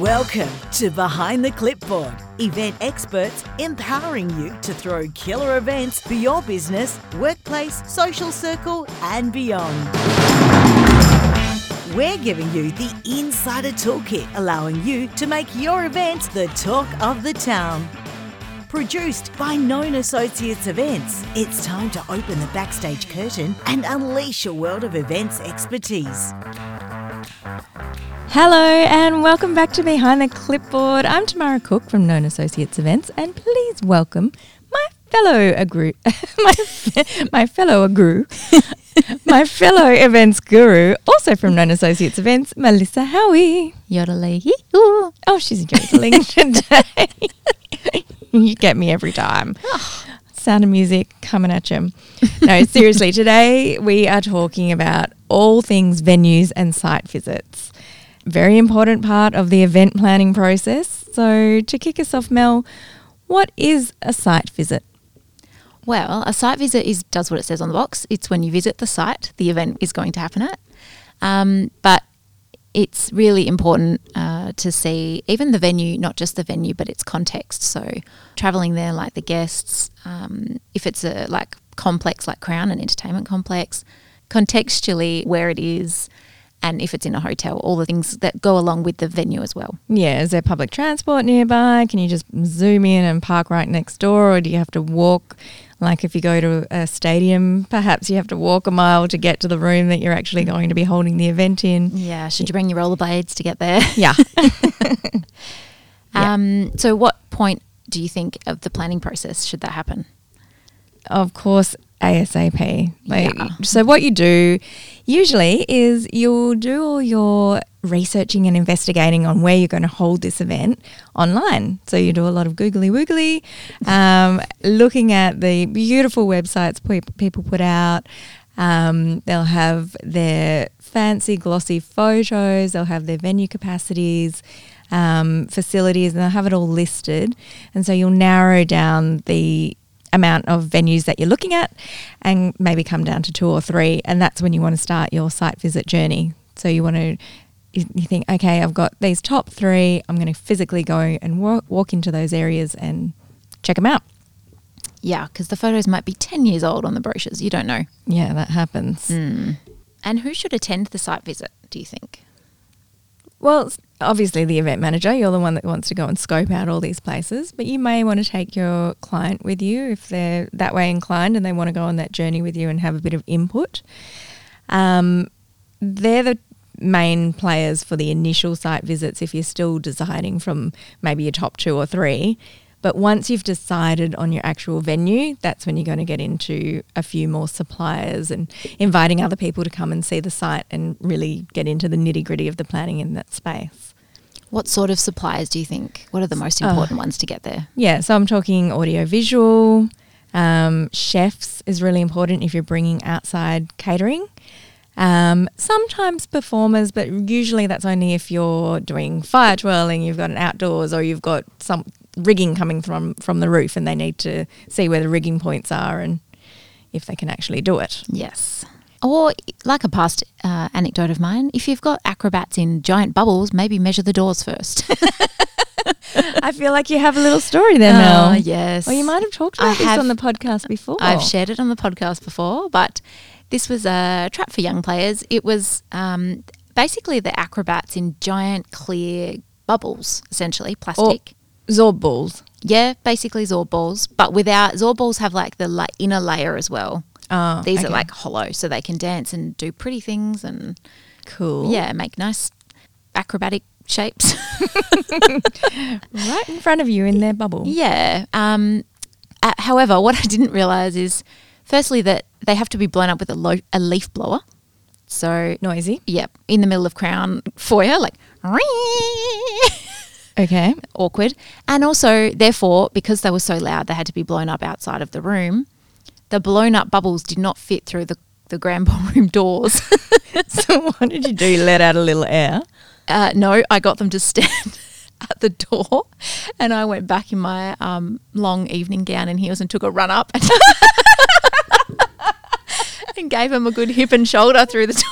Welcome to Behind the Clipboard, event experts empowering you to throw killer events for your business, workplace, social circle and beyond. We're giving you the Insider Toolkit, allowing you to make your events the talk of the town. Produced by Known Associates Events, it's time to open the backstage curtain and unleash your world of events expertise. Hello and welcome back to Behind the Clipboard. I'm Tamara Cook from Known Associates Events, and please welcome my fellow agru, my fellow events guru, also from Known Associates Events, Melissa Howie. Yodeling. Oh, she's yodeling today. You get me every time. Oh. Sound of music coming at you. No, seriously, today we are talking about all things venues and site visits. Very important part of the event planning process. So to kick us off, Mel, what is a site visit? Well, a site visit does what it says on the box. It's when you visit the site the event is going to happen at. But it's really important to see even the venue, not just the venue, but its context. So travelling there, like the guests, if it's a complex like Crown, an entertainment complex, contextually where it is, and if it's in a hotel, all the things that go along with the venue as well. Yeah, is there public transport nearby? Can you just zoom in and park right next door, or do you have to walk? Like if you go to a stadium, perhaps you have to walk a mile to get to the room that you're actually going to be holding the event in. Yeah, should you bring your rollerblades to get there? Yeah. So what point do you think of the planning process should that happen? Of course, ASAP. So what you do usually is you'll do all your researching and investigating on where you're going to hold this event online. So you do a lot of googly-woogly, looking at the beautiful websites people put out. They'll have their fancy glossy photos, they'll have their venue capacities, facilities, and they'll have it all listed. And so you'll narrow down the amount of venues that you're looking at and maybe come down to 2 or 3, and that's when you want to start your site visit journey. So you want to, you think, okay, I've got these top 3, I'm going to physically go and walk into those areas and check them out. Yeah, because the photos might be 10 years old on the brochures, you don't know. Yeah, that happens. And who should attend the site visit, do you think? Well, obviously the event manager, you're the one that wants to go and scope out all these places, but you may want to take your client with you if they're that way inclined and they want to go on that journey with you and have a bit of input. They're the main players for the initial site visits if you're still deciding from maybe your top 2 or 3. But once you've decided on your actual venue, that's when you're going to get into a few more suppliers and inviting other people to come and see the site and really get into the nitty-gritty of the planning in that space. What sort of suppliers do you think? What are the most important ones to get there? Yeah, so I'm talking audio-visual, chefs is really important if you're bringing outside catering. Sometimes performers, but usually that's only if you're doing fire twirling, you've got an outdoors, or you've got some rigging coming from the roof and they need to see where the rigging points are and if they can actually do it. Yes. Or like a past anecdote of mine, if you've got acrobats in giant bubbles, maybe measure the doors first. I feel like you have a little story there, Mel. Oh, yes. Well, you might have talked about this on the podcast before. I've shared it on the podcast before, but this was a trap for young players. It was basically the acrobats in giant clear bubbles, essentially, plastic. Or Zorb balls. Yeah, basically Zorb balls, but without – Zorb balls have like the inner layer as well. Oh, these are like hollow, so they can dance and do pretty things and – Cool. Yeah, make nice acrobatic shapes. Right in front of you in their bubble. Yeah. However, what I didn't realise is firstly that they have to be blown up with a leaf blower. So – Noisy. Yep. Yeah, in the middle of Crown foyer, like – Okay. Awkward. And also, therefore, because they were so loud, they had to be blown up outside of the room. The blown up bubbles did not fit through the grand ballroom doors. So what did you do? Let out a little air? No, I got them to stand at the door and I went back in my long evening gown and heels and took a run up and gave them a good hip and shoulder through the door.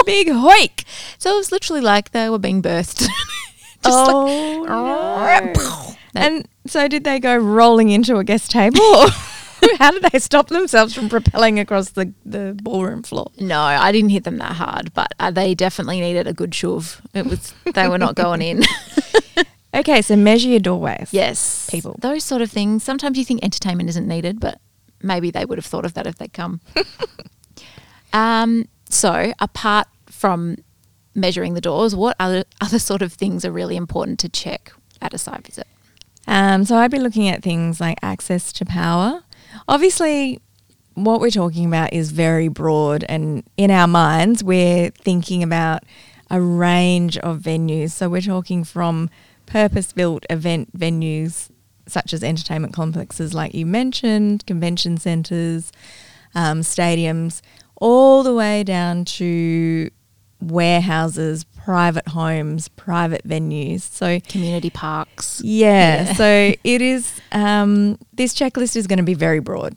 A big hoik. So it was literally like they were being birthed. No. And so did they go rolling into a guest table? How did they stop themselves from propelling across the ballroom floor? No, I didn't hit them that hard, but they definitely needed a good shove. It was they were not going in. Okay, so measure your doorways. Yes. People. Those sort of things. Sometimes you think entertainment isn't needed, but maybe they would have thought of that if they'd come. So apart from measuring the doors, what other sort of things are really important to check at a site visit? So I'd be looking at things like access to power. Obviously, what we're talking about is very broad, and in our minds we're thinking about a range of venues. So we're talking from purpose-built event venues such as entertainment complexes like you mentioned, convention centres, stadiums, all the way down to warehouses, private homes, private venues. So community parks. Yeah. So it is this checklist is going to be very broad.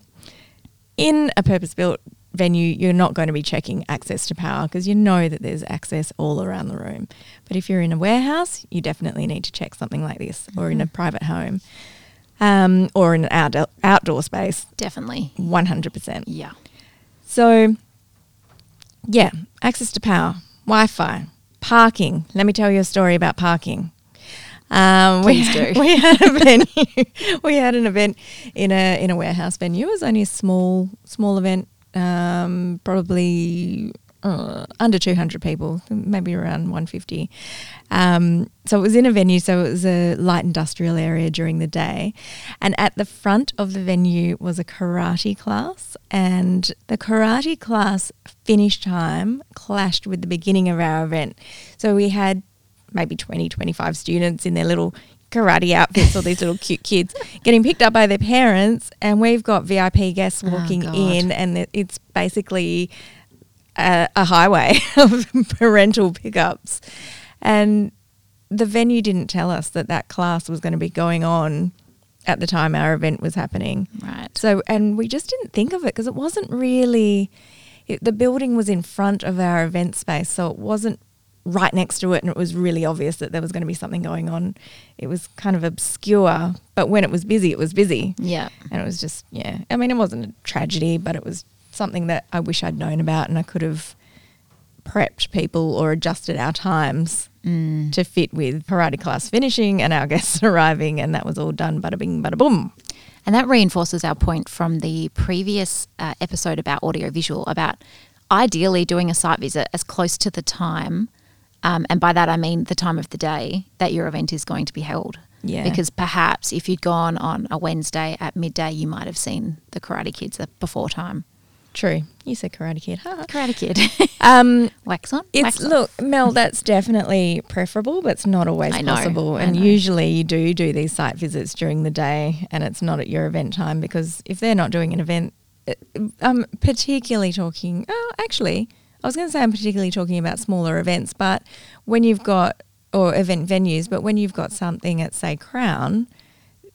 In a purpose-built venue, you're not going to be checking access to power because you know that there's access all around the room. But if you're in a warehouse, you definitely need to check something like this, or in a private home or in an outdoor space. Definitely. 100%. Yeah. So, yeah, access to power, Wi-Fi, parking. Let me tell you a story about parking. We had an event in a warehouse venue. It was only a small event, probably under 200 people, maybe around 150. So it was in a venue, so it was a light industrial area during the day. And at the front of the venue was a karate class, and the karate class finish time clashed with the beginning of our event. So we had maybe 20, 25 students in their little karate outfits, all these little cute kids getting picked up by their parents, and we've got VIP guests walking in, and it's basically a highway of parental pickups. And the venue didn't tell us that class was going to be going on at the time our event was happening. Right. So, and we just didn't think of it because it wasn't really – the building was in front of our event space, so it wasn't right next to it, and it was really obvious that there was going to be something going on. It was kind of obscure, but when it was busy, it was busy. Yeah. And it was just – yeah. I mean, it wasn't a tragedy, but it was – something that I wish I'd known about, and I could have prepped people or adjusted our times to fit with karate class finishing and our guests arriving, and that was all done bada bing, bada boom. And that reinforces our point from the previous episode about audiovisual, about ideally doing a site visit as close to the time, and by that I mean the time of the day that your event is going to be held. Yeah. Because perhaps if you'd gone on a Wednesday at midday, you might have seen the Karate Kids before time. True. You said Karate Kid. Huh? Karate Kid. Wax on, wax off. Look, Mel, that's definitely preferable, but it's not always possible. And usually you do these site visits during the day, and it's not at your event time, because if they're not doing an event, I'm particularly talking – oh, actually, I was going to say I'm particularly talking about smaller events, but when you've got – or event venues, but when you've got something at, say, Crown –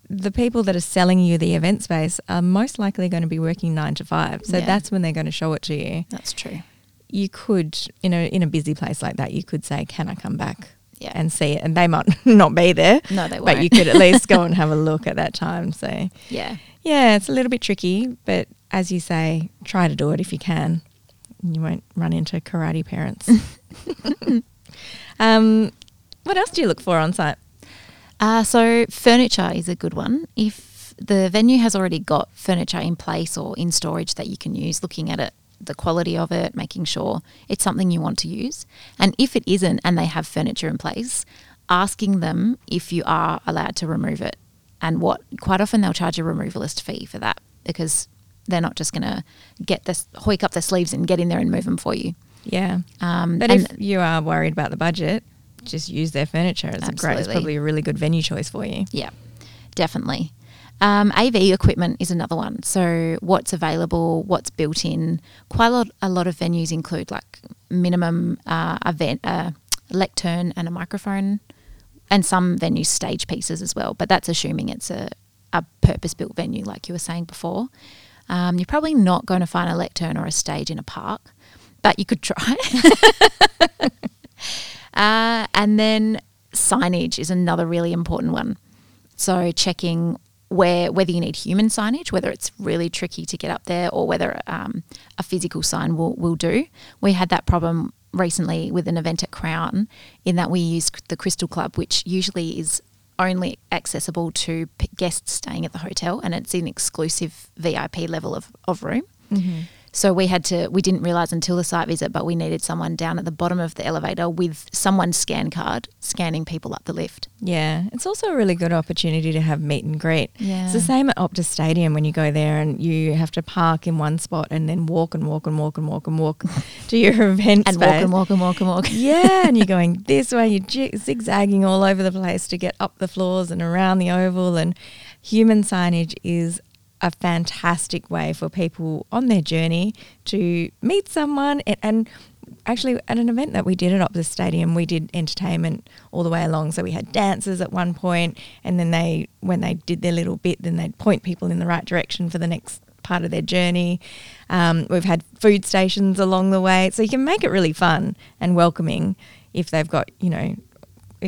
the people that are selling you the event space are most likely going to be working 9 to 5. So that's when they're going to show it to you. That's true. You could, in a busy place like that, you could say, can I come back and see it? And they might not be there. No, they won't. But you could at least go and have a look at that time. So, yeah, it's a little bit tricky. But as you say, try to do it if you can. You won't run into karate parents. What else do you look for on site? So furniture is a good one. If the venue has already got furniture in place or in storage that you can use, looking at it, the quality of it, making sure it's something you want to use. And if it isn't and they have furniture in place, asking them if you are allowed to remove it, and what quite often they'll charge a removalist fee for that, because they're not just going to hoik up their sleeves and get in there and move them for you. Yeah. But if you are worried about the budget, just use their furniture. It's probably a really good venue choice for you. Yeah, definitely. AV equipment is another one. So what's available, what's built in. Quite a lot of venues include like minimum lectern and a microphone, and some venues stage pieces as well. But that's assuming it's a purpose-built venue like you were saying before. You're probably not going to find a lectern or a stage in a park, but you could try. And then signage is another really important one. So checking whether you need human signage, whether it's really tricky to get up there, or whether a physical sign will do. We had that problem recently with an event at Crown, in that we used the Crystal Club, which usually is only accessible to guests staying at the hotel, and it's an exclusive VIP level of room. Mm-hmm. So we didn't realise until the site visit, but we needed someone down at the bottom of the elevator with someone's scan card scanning people up the lift. Yeah. It's also a really good opportunity to have meet and greet. Yeah. It's the same at Optus Stadium when you go there and you have to park in one spot and then walk to your event and space. Walk. Yeah. And you're going this way, you're zigzagging all over the place to get up the floors and around the oval, and human signage is a fantastic way for people on their journey to meet someone. And actually at an event that we did at Optus Stadium, we did entertainment all the way along. So we had dancers at one point, and then when they did their little bit, then they'd point people in the right direction for the next part of their journey. We've had food stations along the way. So you can make it really fun and welcoming if they've got, it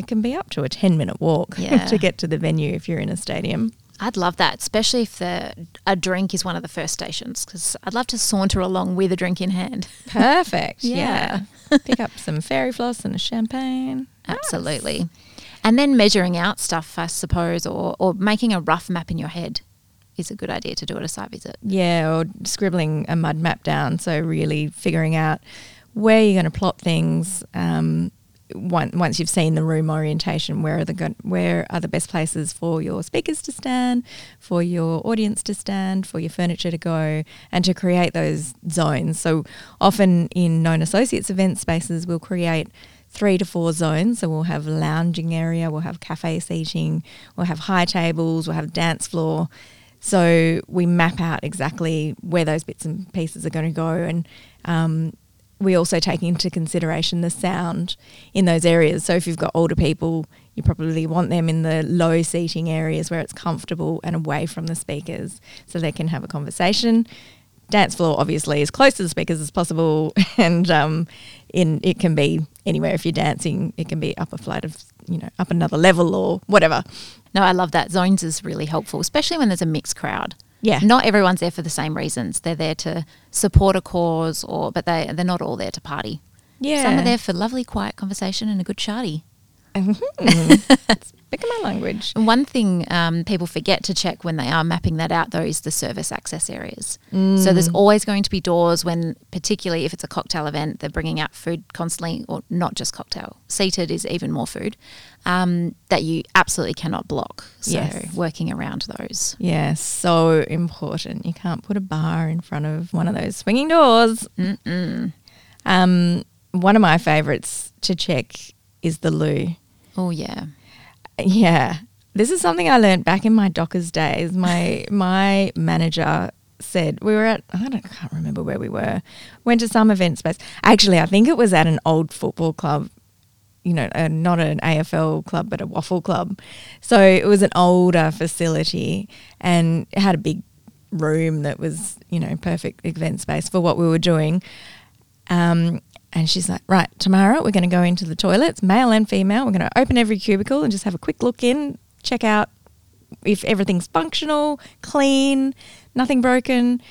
can be up to a 10-minute walk to get to the venue if you're in a stadium. I'd love that, especially if a drink is one of the first stations, because I'd love to saunter along with a drink in hand. Perfect. Yeah. Pick up some fairy floss and a champagne. Absolutely. Nice. And then measuring out stuff, I suppose, or making a rough map in your head is a good idea to do at a site visit. Yeah, or scribbling a mud map down, so really figuring out where you're going to plot things. Once you've seen the room orientation, where are the best places for your speakers to stand, for your audience to stand, for your furniture to go, and to create those zones. So often in Known Associates event spaces, we'll create 3 to 4 zones. So we'll have a lounging area, we'll have cafe seating, we'll have high tables, we'll have a dance floor. So we map out exactly where those bits and pieces are going to go, and we also take into consideration the sound in those areas. So if you've got older people, you probably want them in the low seating areas where it's comfortable and away from the speakers so they can have a conversation. Dance floor obviously as close to the speakers as possible, and it can be anywhere. If you're dancing, it can be up a flight of, up another level or whatever. No, I love that. Zones is really helpful, especially when there's a mixed crowd. Yeah. Not everyone's there for the same reasons. They're there to support a cause, but they're not all there to party. Yeah. Some are there for lovely, quiet conversation and a good chatty. Speak of my language. One thing people forget to check when they are mapping that out, though, is the service access areas. Mm. So there's always going to be doors when, particularly if it's a cocktail event, they're bringing out food constantly, or not just cocktail. Seated is even more food that you absolutely cannot block. So working around those. Yeah, so important. You can't put a bar in front of one of those swinging doors. Mm-mm. One of my favourites to check is the loo. Oh, yeah. Yeah. This is something I learned back in my Dockers days. My manager said, we were at, I can't remember where we were, went to some event space. Actually, I think it was at an old football club, not an AFL club, but a waffle club. So it was an older facility, and it had a big room that was, perfect event space for what we were doing. And she's like, right, tomorrow we're going to go into the toilets, male and female. We're going to open every cubicle and just have a quick look in, check out if everything's functional, clean, nothing broken.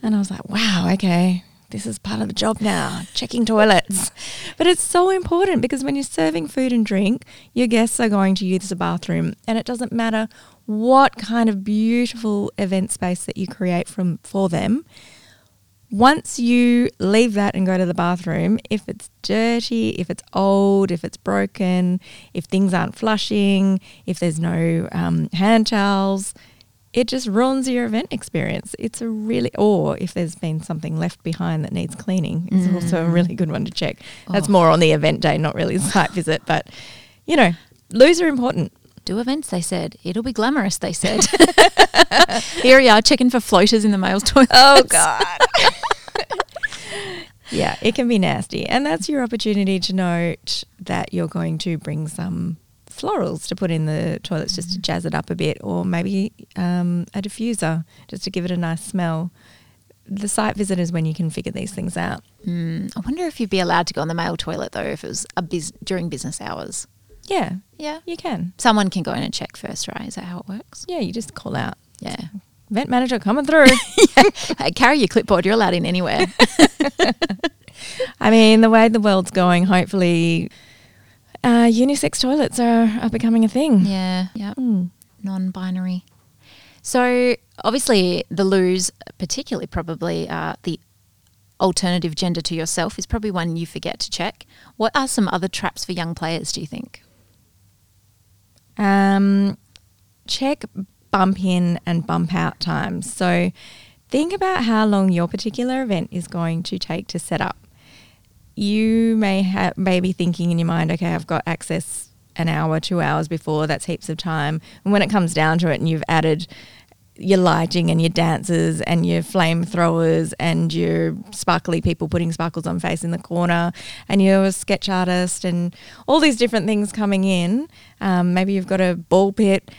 And I was like, wow, okay, this is part of the job now, checking toilets. But it's so important, because when you're serving food and drink, your guests are going to use the bathroom, and it doesn't matter what kind of beautiful event space that you create for them. Once you leave that and go to the bathroom, if it's dirty, if it's old, if it's broken, if things aren't flushing, if there's no hand towels, it just ruins your event experience. Or if there's been something left behind that needs cleaning, it's also a really good one to check. That's more on the event day, not really a site visit, but, loos are important. Do events, they said. It'll be glamorous, they said. Here we are checking for floaters in the male's toilet. Oh, God. Yeah, it can be nasty. And that's your opportunity to note that you're going to bring some florals to put in the toilets just to jazz it up a bit, or maybe a diffuser just to give it a nice smell. The site visit is when you can figure these things out. I wonder if you'd be allowed to go on the male toilet, though, if it was during business hours. Yeah. Yeah. You can. Someone can go in and check first, right? Is that how it works? Yeah, you just call out. Yeah. Event manager coming through. Yeah. Hey, carry your clipboard. You're allowed in anywhere. I mean, the way the world's going, hopefully unisex toilets are becoming a thing. Yeah. Yeah. Mm. Non-binary. So obviously the loos, particularly probably the alternative gender to yourself, is probably one you forget to check. What are some other traps for young players, do you think? Check bump in and bump out times. So think about how long your particular event is going to take to set up. You may be thinking in your mind, okay, I've got access an hour, 2 hours before, that's heaps of time. And when it comes down to it and you've added your lighting and your dancers and your flamethrowers and your sparkly people putting sparkles on face in the corner and your sketch artist and all these different things coming in, maybe you've got a ball pit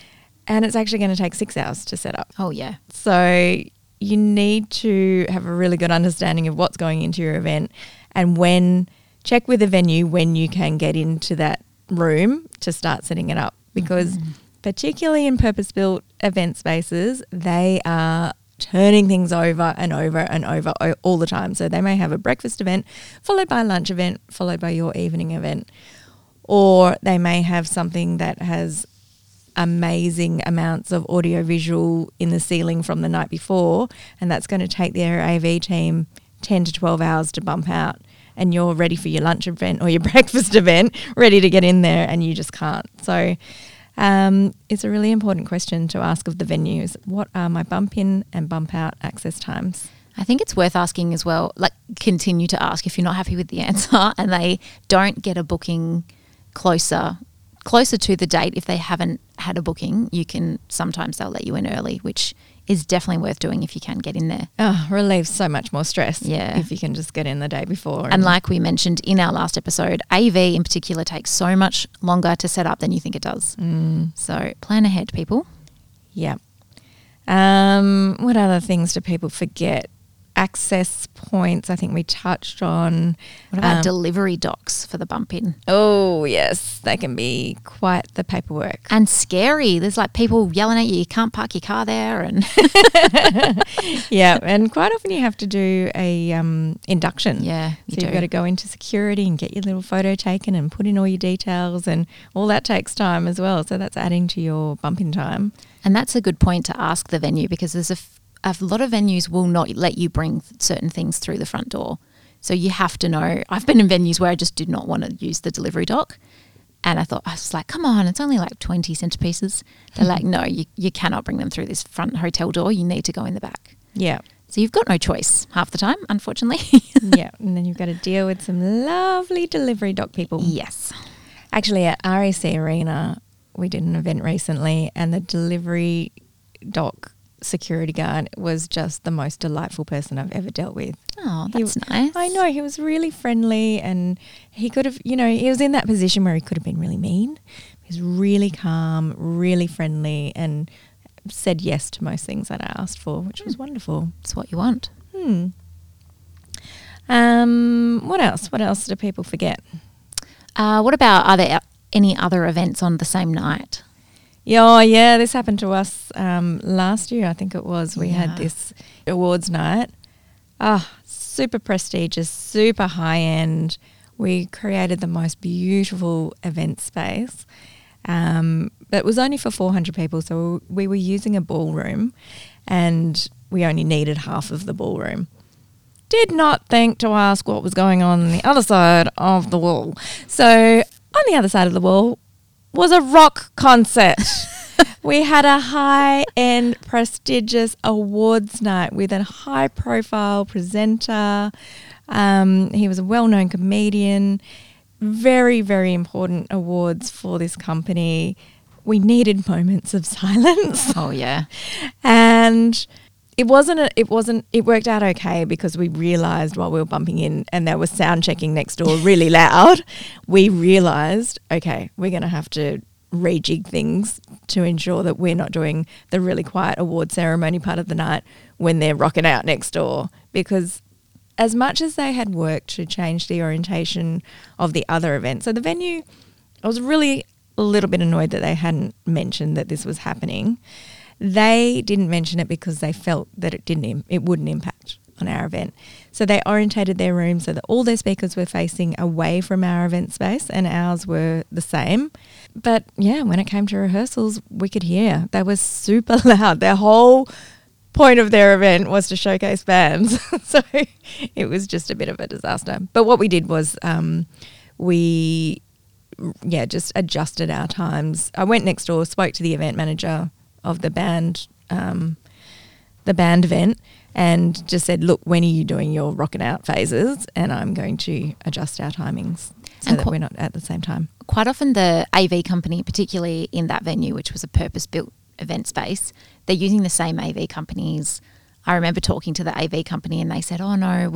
and it's actually going to take 6 hours to set up. Oh, yeah. So you need to have a really good understanding of what's going into your event and when check with the venue when you can get into that room to start setting it up, because particularly in purpose-built event spaces, they are turning things over and over and over all the time. So they may have a breakfast event followed by a lunch event followed by your evening event, or they may have something that has amazing amounts of audio-visual in the ceiling from the night before, and that's going to take their AV team 10 to 12 hours to bump out. And you're ready for your lunch event or your breakfast event, ready to get in there, and you just can't. So it's a really important question to ask of the venues. What are my bump in and bump out access times? I think it's worth asking as well, like continue to ask if you're not happy with the answer and they don't get a booking closer to the date. If they haven't had a booking, sometimes they'll let you in early, which is definitely worth doing if you can get in there. Oh, relieves so much more stress. Yeah. If you can just get in the day before. And like we mentioned in our last episode, AV in particular takes so much longer to set up than you think it does. Mm. So plan ahead, people. Yeah. What other things do people forget? Access points, I think we touched on. What about delivery docs for the bump in? Oh, yes. They can be quite the paperwork. And scary. There's like people yelling at you, you can't park your car there. And yeah, and quite often you have to do a induction. Yeah, so you've got to go into security and get your little photo taken and put in all your details, and all that takes time as well. So that's adding to your bump in time. And that's a good point to ask the venue, because there's a lot of venues will not let you bring certain things through the front door. So you have to know. I've been in venues where I just did not want to use the delivery dock. And I was like, come on, it's only like 20 centipieces. They're like, no, you cannot bring them through this front hotel door. You need to go in the back. Yeah. So you've got no choice half the time, unfortunately. Yeah. And then you've got to deal with some lovely delivery dock people. Yes. Actually, at RAC Arena, we did an event recently and the delivery dock security guard was just the most delightful person I've ever dealt with. Oh, that's nice. I know, he was really friendly, and he could have, he was in that position where he could have been really mean. He was really calm, really friendly, and said yes to most things that I asked for, which was wonderful. It's what you want. What else do people forget? What about, are there any other events on the same night? Oh, yeah, this happened to us last year, I think it was. We had this awards night. Ah, super prestigious, super high-end. We created the most beautiful event space. But it was only for 400 people, so we were using a ballroom and we only needed half of the ballroom. Did not think to ask what was going on the other side of the wall. So on the other side of the wall was a rock concert. We had a high-end, prestigious awards night with a high-profile presenter. He was a well-known comedian. Very, very important awards for this company. We needed moments of silence. Oh, yeah. And it worked out okay, because we realised while we were bumping in and there was sound checking next door really loud, we realised, okay, we're going to have to rejig things to ensure that we're not doing the really quiet award ceremony part of the night when they're rocking out next door. Because as much as they had worked to change the orientation of the other event, so the venue, I was really a little bit annoyed that they hadn't mentioned that this was happening. They didn't mention it because they felt that it wouldn't impact on our event. So they orientated their room so that all their speakers were facing away from our event space, and ours were the same. But yeah, when it came to rehearsals, we could hear. They were super loud. Their whole point of their event was to showcase bands. So it was just a bit of a disaster. But what we did was we just adjusted our times. I went next door, spoke to the event manager of the band event, and just said, look, when are you doing your rockin' out phases? And I'm going to adjust our timings so that we're not at the same time. Quite often the AV company, particularly in that venue, which was a purpose-built event space, they're using the same AV companies. I remember talking to the AV company and they said, oh no,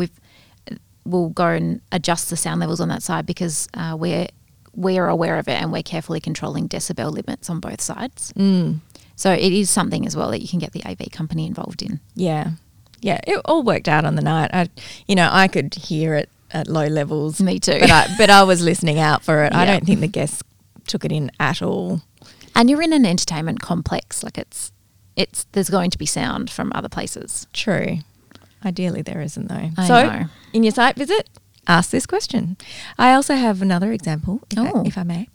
we'll go and adjust the sound levels on that side because we're aware of it and we're carefully controlling decibel limits on both sides. Mm. So it is something as well that you can get the AV company involved in. Yeah. Yeah, it all worked out on the night. I could hear it at low levels. Me too. But I was listening out for it. Yeah. I don't think the guests took it in at all. And you're in an entertainment complex. Like it's there's going to be sound from other places. True. Ideally there isn't though. I know. In your site visit, ask this question. I also have another example, if I may.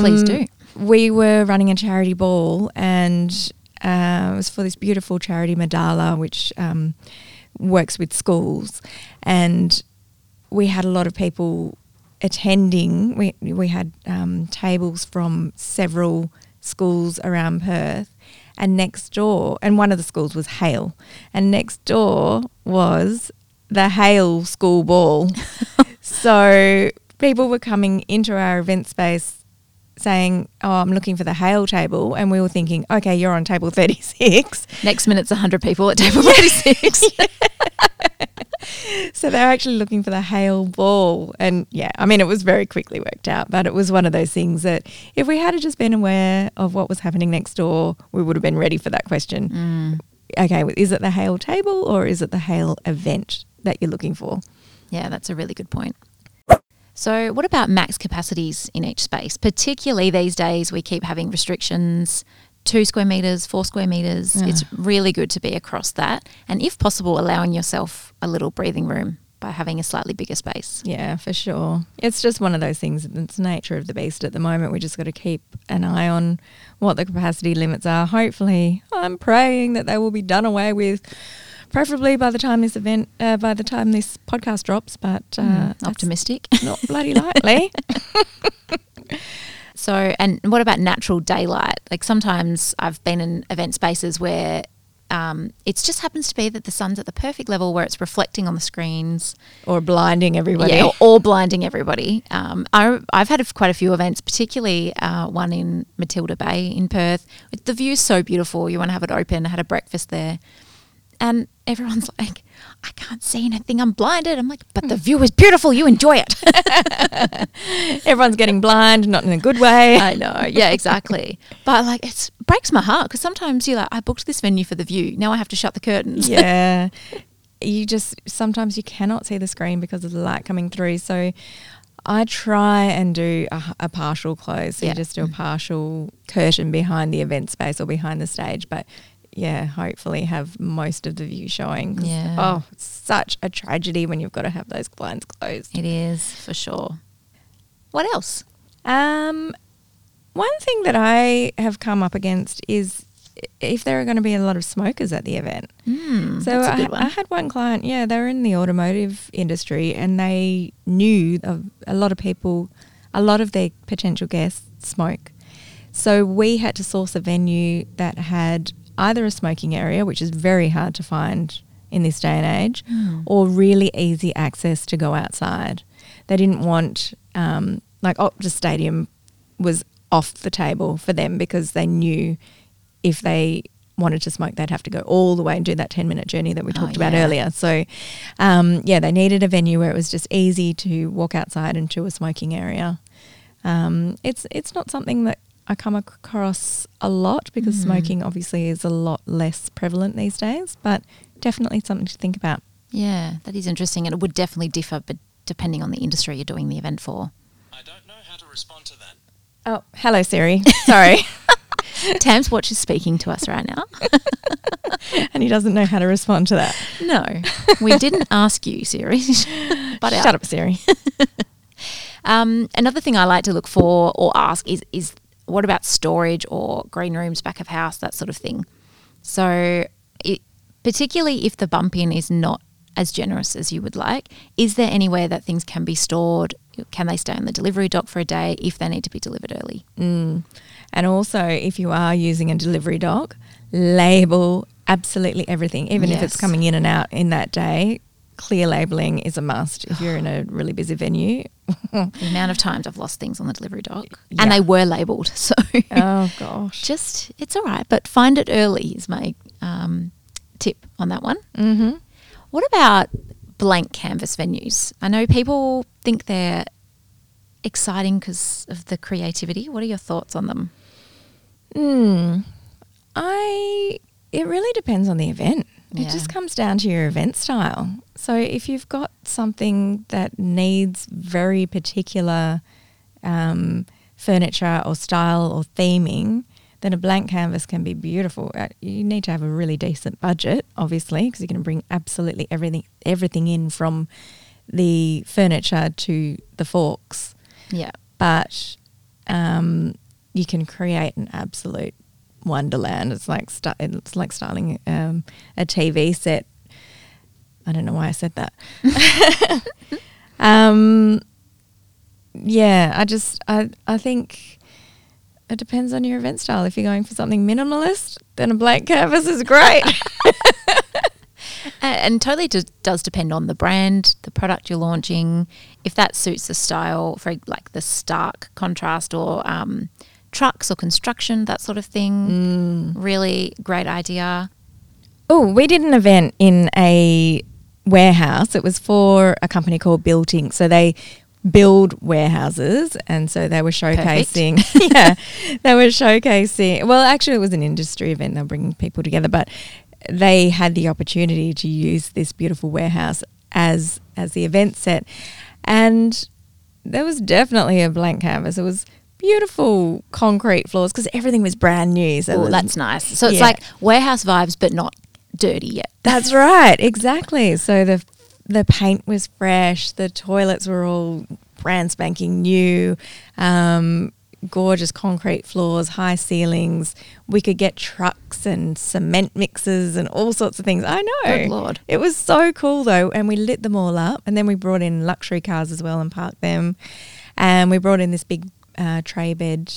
Please do. We were running a charity ball and... it was for this beautiful charity, Madala, which works with schools. And we had a lot of people attending. We had tables from several schools around Perth. And next door, and one of the schools was Hale. And next door was the Hale School Ball. So people were coming into our event space saying, oh, I'm looking for the Hale table, and we were thinking, okay, you're on table 36. Next minute's 100 people at table 36. So they're actually looking for the Hale ball. And, it was very quickly worked out, but it was one of those things that if we had just been aware of what was happening next door, we would have been ready for that question. Mm. Okay, is it the Hale table or is it the Hale event that you're looking for? Yeah, that's a really good point. So what about max capacities in each space? Particularly these days we keep having restrictions, 2 square metres, 4 square metres. Yeah. It's really good to be across that, and if possible allowing yourself a little breathing room by having a slightly bigger space. Yeah, for sure. It's just one of those things. It's the nature of the beast at the moment. We just got to keep an eye on what the capacity limits are. Hopefully, I'm praying that they will be done away with, preferably by the time this podcast drops, but... optimistic. Not bloody likely. So, and what about natural daylight? Like sometimes I've been in event spaces where it just happens to be that the sun's at the perfect level where it's reflecting on the screens. Or blinding everybody. Yeah, or blinding everybody. I've had quite a few events, particularly one in Matilda Bay in Perth. The view's so beautiful. You want to have it open. I had a breakfast there. And everyone's like, I can't see anything, I'm blinded. I'm like, but the view is beautiful, you enjoy it. Everyone's getting blind, not in a good way. I know, yeah, exactly. But like it breaks my heart because sometimes you're like, I booked this venue for the view, now I have to shut the curtains. Yeah, sometimes you cannot see the screen because of the light coming through. So I try and do a partial close. So you just do a partial curtain behind the event space or behind the stage, but... yeah, hopefully have most of the view showing. Yeah. Oh, it's such a tragedy when you've got to have those blinds closed. It is, for sure. What else? One thing that I have come up against is if there are going to be a lot of smokers at the event. Mm, so I had one client, they were in the automotive industry and they knew a lot of people, a lot of their potential guests smoke. So we had to source a venue that had either a smoking area, which is very hard to find in this day and age, or really easy access to go outside. They didn't want Optus Stadium was off the table for them because they knew if they wanted to smoke they'd have to go all the way and do that 10-minute journey that we talked about earlier. So, they needed a venue where it was just easy to walk outside and to a smoking area. It's not something that I come across a lot because smoking obviously is a lot less prevalent these days, but definitely something to think about. Yeah, that is interesting, and it would definitely differ but depending on the industry you're doing the event for. I don't know how to respond to that. Oh, hello, Siri. Sorry. Tam's watch is speaking to us right now. And he doesn't know how to respond to that. No, we didn't ask you, Siri. But shut up, Siri. Another thing I like to look for or ask is what about storage or green rooms, back of house, that sort of thing. So particularly if the bump in is not as generous as you would like, is there anywhere that things can be stored? Can they stay on the delivery dock for a day if they need to be delivered early? Mm. And also, if you are using a delivery dock, label absolutely everything, even if it's coming in and out in that day. Clear labelling is a must if you're in a really busy venue. The amount of times I've lost things on the delivery dock and they were labelled. So just it's all right, but find it early is my tip on that one. Mm-hmm. What about blank canvas venues? I know people think they're exciting because of the creativity. What are your thoughts on them? It really depends on the event. It just comes down to your event style. So if you've got something that needs very particular furniture or style or theming, then a blank canvas can be beautiful. You need to have a really decent budget, obviously, because you're going to bring absolutely everything in, from the furniture to the forks. Yeah. But you can create an absolute wonderland. It's like styling a TV set. I don't know why I said that. I think it depends on your event style. If you're going for something minimalist, then a blank canvas is great. And totally does depend on the brand, the product you're launching. If that suits the style, for like the stark contrast or trucks or construction, that sort of thing. Really great idea. Oh, we did an event in a warehouse. It was for a company called Built Inc. So they build warehouses, and so they were showcasing. They were showcasing. Well, actually, it was an industry event. They're bringing people together, but they had the opportunity to use this beautiful warehouse as the event set, and there was definitely a blank canvas. It was beautiful concrete floors because everything was brand new. So that's nice. So it's like warehouse vibes but not dirty yet. That's right, exactly. So the paint was fresh, the toilets were all brand spanking new, gorgeous concrete floors, high ceilings. We could get trucks and cement mixers and all sorts of things. I know. Good Lord. It was so cool though, and we lit them all up, and then we brought in luxury cars as well and parked them, and we brought in this big tray bed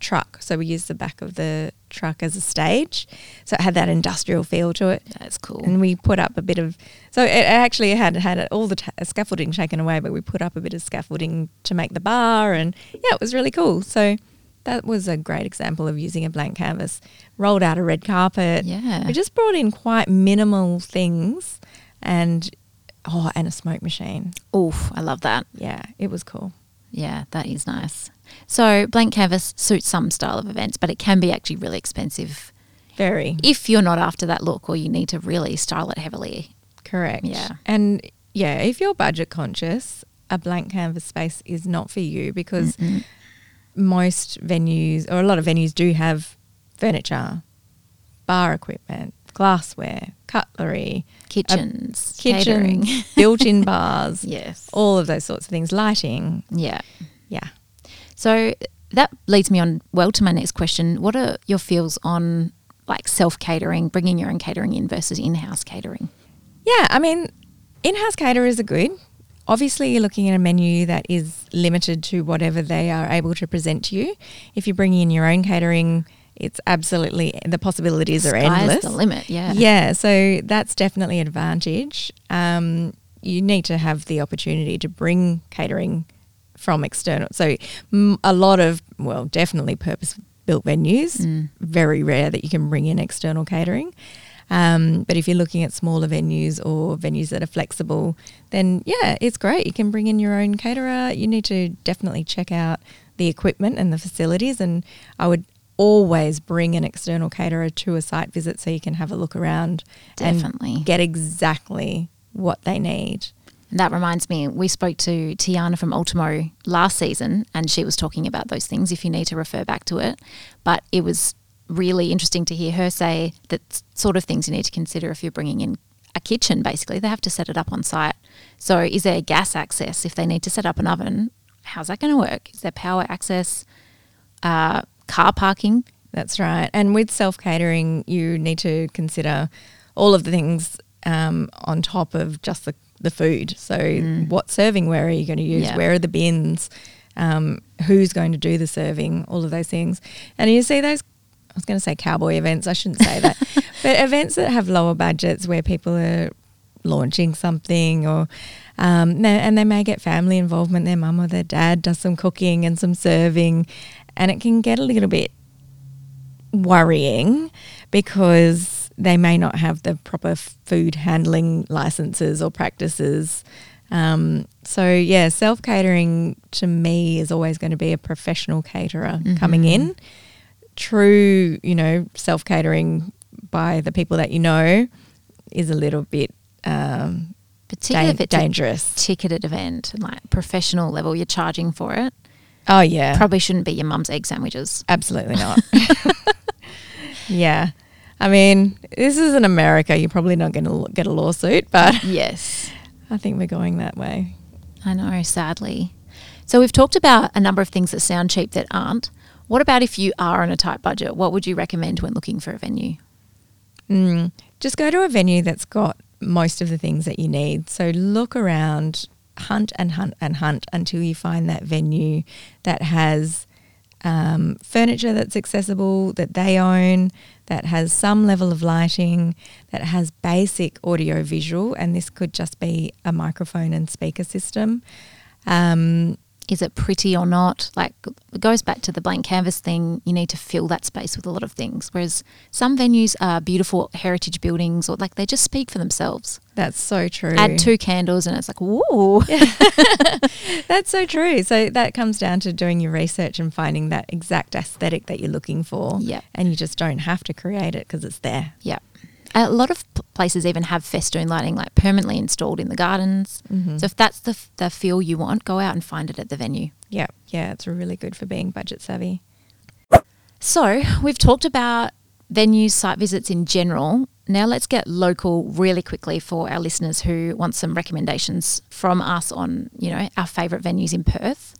truck. So we used the back of the truck as a stage, so it had that industrial feel to it. That's cool. And we put up a bit of, so it actually had all the scaffolding taken away, but we put up a bit of scaffolding to make the bar, and it was really cool. So that was a great example of using a blank canvas. Rolled out a red carpet. Yeah. We just brought in quite minimal things, and a smoke machine. Oof, I love that. Yeah, it was cool. Yeah, that is nice. So blank canvas suits some style of events, but it can be actually really expensive. Very. If you're not after that look, or you need to really style it heavily. Correct. Yeah. And, if you're budget conscious, a blank canvas space is not for you, because most venues, or a lot of venues, do have furniture, bar equipment, glassware, cutlery, kitchens, catering, built-in bars, all of those sorts of things, lighting. Yeah. So that leads me on well to my next question. What are your feels on like self-catering, bringing your own catering in versus in-house catering? Yeah, I mean, in-house caterers are good. Obviously, you're looking at a menu that is limited to whatever they are able to present to you. If you bring in your own catering, it's absolutely – the possibilities are endless. The sky's the limit, yeah. Yeah, so that's definitely an advantage. You need to have the opportunity to bring catering from external. So a lot of – definitely purpose-built venues, very rare that you can bring in external catering. But if you're looking at smaller venues or venues that are flexible, then, it's great. You can bring in your own caterer. You need to definitely check out the equipment and the facilities, and I would – always bring an external caterer to a site visit so you can have a look around and get exactly what they need. That reminds me, we spoke to Tiana from Ultimo last season and she was talking about those things if you need to refer back to it. But it was really interesting to hear her say that sort of things you need to consider if you're bringing in a kitchen, basically. They have to set it up on site. So is there gas access if they need to set up an oven? How's that going to work? Is there power access, car parking? That's right. And with self-catering, you need to consider all of the things on top of just the food. So what serving ware are you going to use? Yeah. Where are the bins? Who's going to do the serving? All of those things. And you see those, I was going to say cowboy events, I shouldn't say that, but events that have lower budgets where people are launching something or and they may get family involvement, their mum or their dad does some cooking and some serving, and it can get a little bit worrying because they may not have the proper food handling licenses or practices. So self-catering to me is always going to be a professional caterer coming in. True, self-catering by the people that you know is a little bit particularly if it's dangerous. A ticketed event, like professional level, you're charging for it. Oh, yeah. Probably shouldn't be your mum's egg sandwiches. Absolutely not. Yeah. I mean, this is in America. You're probably not going to get a lawsuit, but yes, I think we're going that way. I know, sadly. So we've talked about a number of things that sound cheap that aren't. What about if you are on a tight budget? What would you recommend when looking for a venue? Just go to a venue that's got most of the things that you need. So look around, hunt and hunt and hunt until you find that venue that has furniture that's accessible, that they own, that has some level of lighting, that has basic audio visual, and this could just be a microphone and speaker system. Is it pretty or not? Like, it goes back to the blank canvas thing. You need to fill that space with a lot of things, whereas some venues are beautiful heritage buildings or like they just speak for themselves. That's so true. Add 2 candles and it's like, whoa. That's so true. So that comes down to doing your research and finding that exact aesthetic that you're looking for. Yeah. And you just don't have to create it because it's there. Yeah. A lot of places even have festoon lighting like permanently installed in the gardens. So if that's the feel you want, go out and find it at the venue. Yeah, yeah, it's really good for being budget savvy. So we've talked about venues, site visits in general. Now let's get local really quickly for our listeners who want some recommendations from us on, our favourite venues in Perth.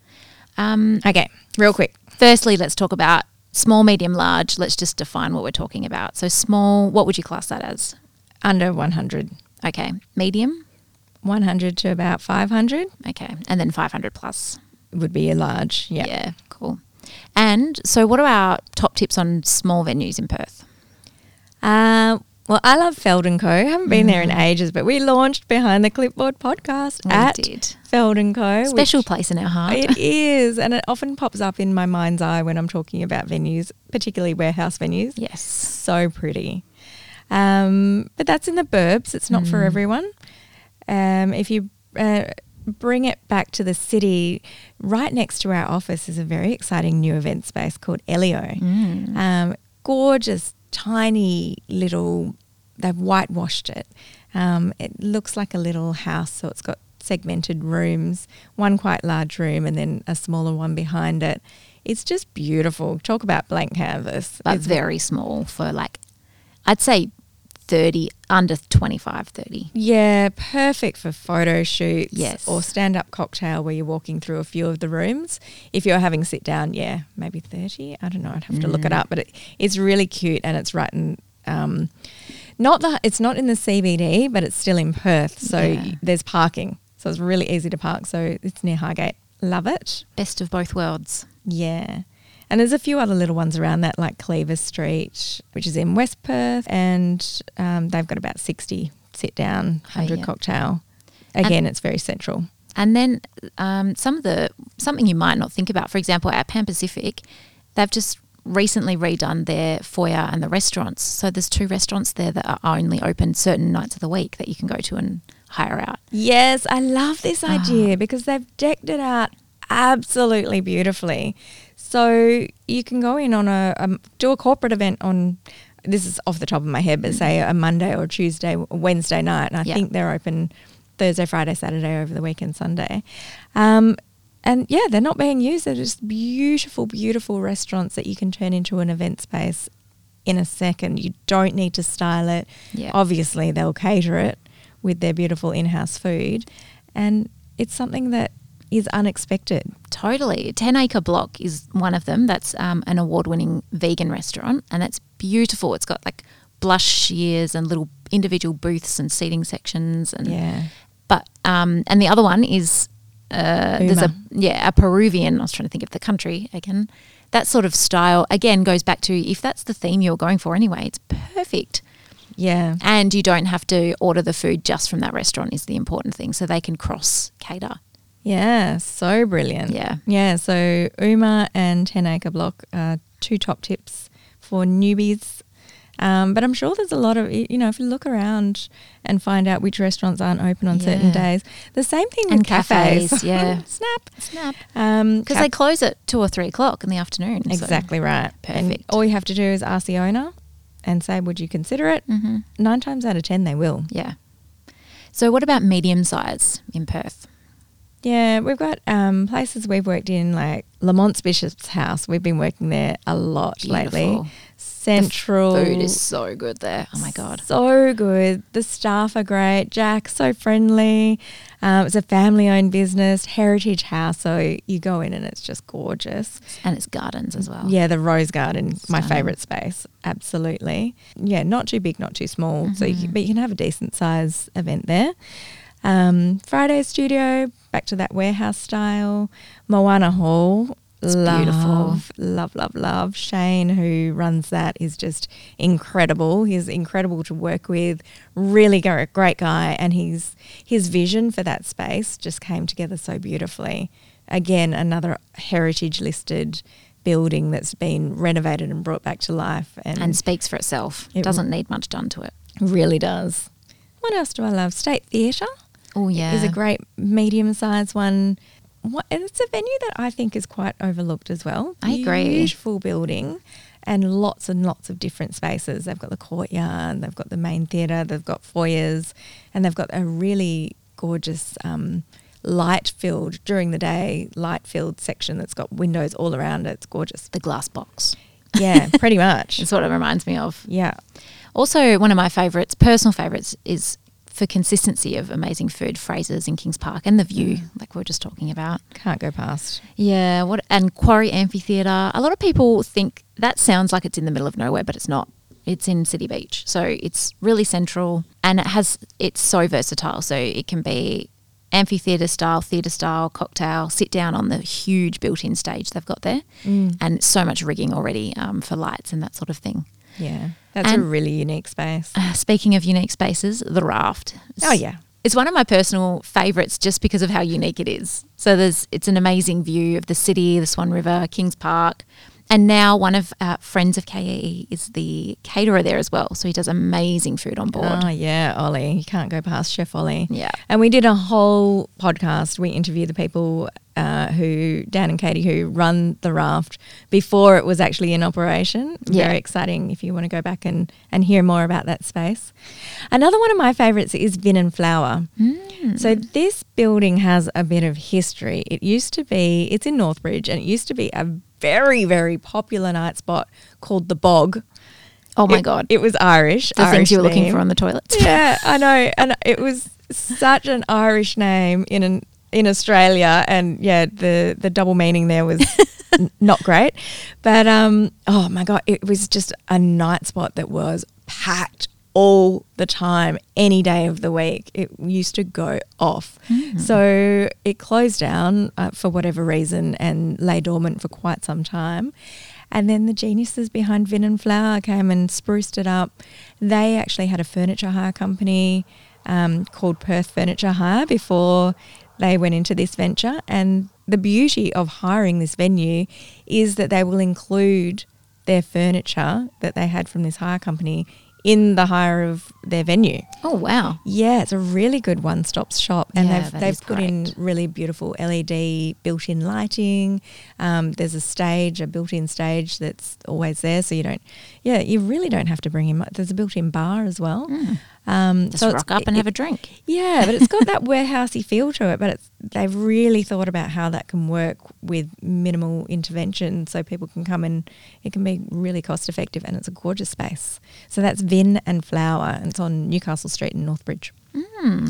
Okay, real quick. Firstly, let's talk about small, medium, large, let's just define what we're talking about. So small, what would you class that as? Under 100. Okay. Medium? 100 to about 500. Okay. And then 500 plus. Would be a large, yeah. Yeah, cool. And so what are our top tips on small venues in Perth? Well, I love Feld & Co. I haven't been there in ages, but we launched Behind the Clipboard podcast at Feld & Co. Special place in our heart. It is, and it often pops up in my mind's eye when I'm talking about venues, particularly warehouse venues. Yes. So pretty. But that's in the burbs. It's not for everyone. If you bring it back to the city, right next to our office is a very exciting new event space called Elio. Gorgeous. Tiny little, they've whitewashed it. It looks like a little house, so it's got segmented rooms, one quite large room and then a smaller one behind it. It's just beautiful. Talk about blank canvas. But it's very small for I'd say 30, under 25, 30. Yeah, perfect for photo shoots or stand-up cocktail where you're walking through a few of the rooms. If you're having sit-down, maybe 30. I don't know. I'd have to look it up. But it's really cute and it's right in it's not in the CBD, but it's still in Perth. So there's parking. So it's really easy to park. So it's near Highgate. Love it. Best of both worlds. Yeah. And there's a few other little ones around that, like Cleaver Street, which is in West Perth, and they've got about 60 sit-down, 100 cocktail. Again, it's very central. And then something you might not think about, for example, at Pan Pacific, they've just recently redone their foyer and the restaurants. So there's 2 restaurants there that are only open certain nights of the week that you can go to and hire out. Yes, I love this idea because they've decked it out absolutely beautifully. So you can go in on do a corporate event on, this is off the top of my head, but say a Monday or Tuesday, Wednesday night, and I think they're open Thursday, Friday, Saturday, over the weekend, Sunday. And yeah, they're not being used. They're just beautiful, beautiful restaurants that you can turn into an event space in a second. You don't need to style it. Yeah. Obviously, they'll cater it with their beautiful in-house food. And it's something that is unexpected. Totally. 10 Acre Block is one of them. That's an award-winning vegan restaurant, and that's beautiful. It's got like blush shears and little individual booths and seating sections. And yeah. But and the other one is there's a Peruvian. I was trying to think of the country again. That sort of style again goes back to, if that's the theme you're going for anyway, it's perfect. Yeah. And you don't have to order the food just from that restaurant is the important thing. So they can cross cater. Yeah, so brilliant. Yeah. Yeah, so Uma and 10 Acre Block are two top tips for newbies. But I'm sure there's a lot of, you know, if you look around and find out which restaurants aren't open on certain days. The same thing and with cafes. Yeah. Snap. Because they close at 2 or 3 o'clock in the afternoon. Exactly so. Right. Perfect. And all you have to do is ask the owner and say, would you consider it? Mm-hmm. 9 times out of 10 they will. Yeah. So what about medium size in Perth? Yeah, we've got places we've worked in, like Lamont's Bishop's House. We've been working there a lot lately. Central. The food is so good there. Oh, my God. So good. The staff are great. Jack's so friendly. It's a family-owned business, heritage house. So you go in and it's just gorgeous. And it's gardens as well. Yeah, the rose garden, my favourite space. Absolutely. Yeah, not too big, not too small. Mm-hmm. So you can have a decent size event there. Friday Studio, back to that warehouse style. Moana Hall, it's beautiful. Love. Shane, who runs that, is just incredible. He's incredible to work with, really great guy, and his vision for that space just came together so beautifully. Again, another heritage listed building that's been renovated and brought back to life. And speaks for itself. It doesn't need much done to it. Really does. What else do I love? State Theatre. Oh, yeah. Is a great medium-sized one. And it's a venue that I think is quite overlooked as well. I agree. Beautiful building and lots of different spaces. They've got the courtyard, they've got the main theatre, they've got foyers, and they've got a really gorgeous light-filled, during the day, light-filled section that's got windows all around it. It's gorgeous. The glass box. Yeah, pretty much. It's what it reminds me of. Yeah. Also, one of my favourites, personal favourites, is for consistency of amazing food, Fraser's in Kings Park, and the view, like we were just talking about. Can't go past. Yeah, and Quarry Amphitheatre. A lot of people think that sounds like it's in the middle of nowhere, but it's not. It's in City Beach. So it's really central, and it's so versatile. So it can be amphitheatre style, theatre style, cocktail, sit down on the huge built-in stage they've got there, and so much rigging already for lights and that sort of thing. Yeah, that's a really unique space. Speaking of unique spaces, The Raft. Oh, yeah. It's one of my personal favourites just because of how unique it is. So it's an amazing view of the city, the Swan River, Kings Park. And now one of our friends of KAE is the caterer there as well. So he does amazing food on board. Oh, yeah, Ollie. You can't go past Chef Ollie. Yeah. And we did a whole podcast. We interviewed the people who, Dan and Katie, who run The Raft before it was actually in operation. Yeah. Very exciting if you want to go back and hear more about that space. Another one of my favourites is Vin and Flower. Mm. So this building has a bit of history. It's in Northbridge, and it used to be a very, very popular night spot called The Bog. Oh, my God. It was Irish. The Irish things you were looking for on the toilets. Yeah, I know. And it was such an Irish name in Australia. And, yeah, the double meaning there was not great. But, oh, my God, it was just a night spot that was packed all the time, any day of the week. It used to go off. Mm-hmm. So it closed down for whatever reason and lay dormant for quite some time. And then the geniuses behind Vin and Flower came and spruced it up. They actually had a furniture hire company called Perth Furniture Hire before they went into this venture. And the beauty of hiring this venue is that they will include their furniture that they had from this hire company in the hire of their venue. Oh, wow. Yeah, it's a really good one-stop shop. And they've put in really beautiful LED built-in lighting. There's a built-in stage that's always there, so you really don't have to bring in much. There's a built-in bar as well. Mm. Just so rock up and have a drink. Yeah, but it's got that warehousey feel to it, but they've really thought about how that can work with minimal intervention so people can come and it can be really cost effective, and it's a gorgeous space. So that's Vin and Flower, and it's on Newcastle Street in Northbridge.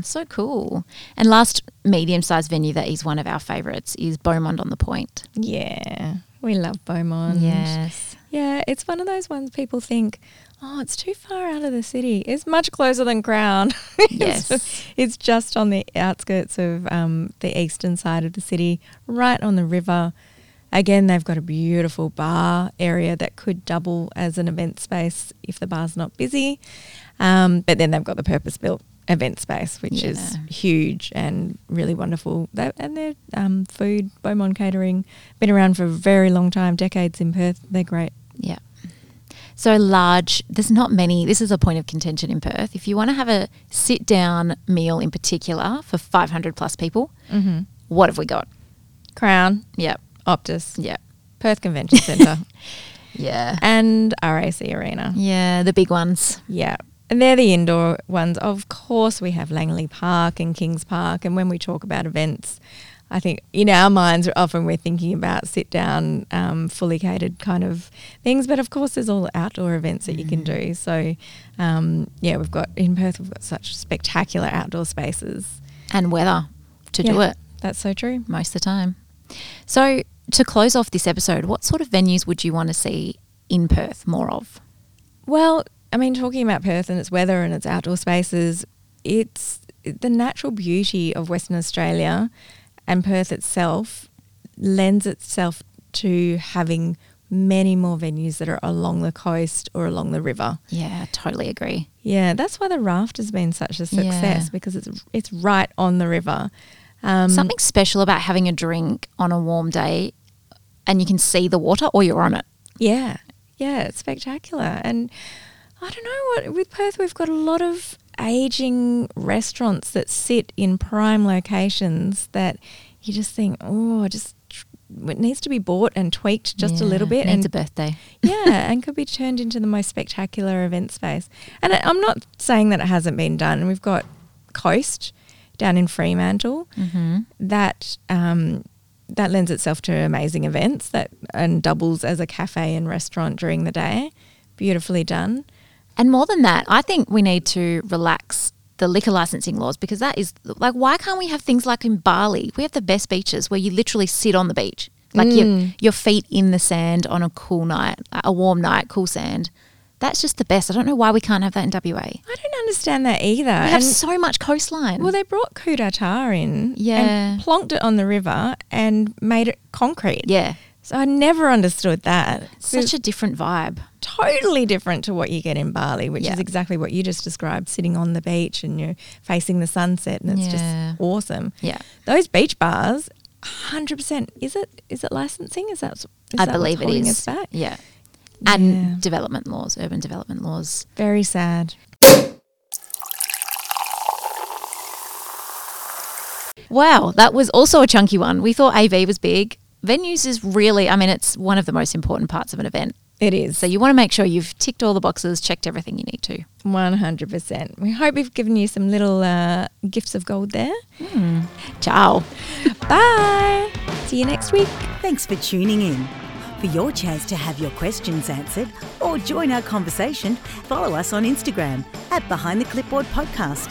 So cool. And last medium-sized venue that is one of our favourites is Beaumont on the Point. Yeah, we love Beaumont. Yes. Yeah, it's one of those ones people think, oh, it's too far out of the city. It's much closer than Crown. Yes. It's just on the outskirts of the eastern side of the city, right on the river. Again, they've got a beautiful bar area that could double as an event space if the bar's not busy. But then they've got the purpose-built event space, which is huge and really wonderful. And their food, Beaumont Catering, been around for a very long time, decades in Perth. They're great. Yeah. So large, there's not many. This is a point of contention in Perth. If you want to have a sit-down meal in particular for 500 plus people, what have we got? Crown. Yeah. Optus. Yeah. Perth Convention Centre. Yeah. And RAC Arena. Yeah, the big ones. Yeah. And they're the indoor ones. Of course we have Langley Park and Kings Park, and when we talk about events, I think in our minds often we're thinking about sit-down, fully catered kind of things, but of course there's all the outdoor events that you can do. So, yeah, we've got in Perth we've got such spectacular outdoor spaces. And weather to do it. That's so true. Most of the time. So to close off this episode, what sort of venues would you want to see in Perth more of? Well, I mean, talking about Perth and its weather and its outdoor spaces, it's the natural beauty of Western Australia and Perth itself lends itself to having many more venues that are along the coast or along the river. Yeah, I totally agree. Yeah, that's why the Raft has been such a success because it's right on the river. Something special about having a drink on a warm day and you can see the water or you're on it. Yeah, yeah, it's spectacular. And I don't know with Perth we've got a lot of ageing restaurants that sit in prime locations that you just think, it needs to be bought and tweaked just a little bit. Needs a birthday. Yeah, and could be turned into the most spectacular event space. And I'm not saying that it hasn't been done. We've got Coast down in Fremantle that lends itself to amazing events and doubles as a cafe and restaurant during the day. Beautifully done. And more than that, I think we need to relax the liquor licensing laws because that is like, why can't we have things like in Bali? We have the best beaches where you literally sit on the beach, like your feet in the sand on a cool night, a warm night, cool sand. That's just the best. I don't know why we can't have that in WA. I don't understand that either. We have so much coastline. Well, they brought Kudatar in and plonked it on the river and made it concrete. Yeah. So I never understood that. Such a different vibe. Totally different to what you get in Bali, which is exactly what you just described, sitting on the beach and you're facing the sunset and it's just awesome. Yeah. Those beach bars, 100%. Is it licensing? I believe it is. Us back? Yeah. And development laws, urban development laws. Very sad. Wow, that was also a chunky one. We thought AV was big. Venues is really, I mean, it's one of the most important parts of an event. It is. So you want to make sure you've ticked all the boxes, checked everything you need to. 100%. We hope we've given you some little gifts of gold there. Ciao. Bye. See you next week. Thanks for tuning in. For your chance to have your questions answered or join our conversation, follow us on Instagram at Behind the Clipboard Podcast.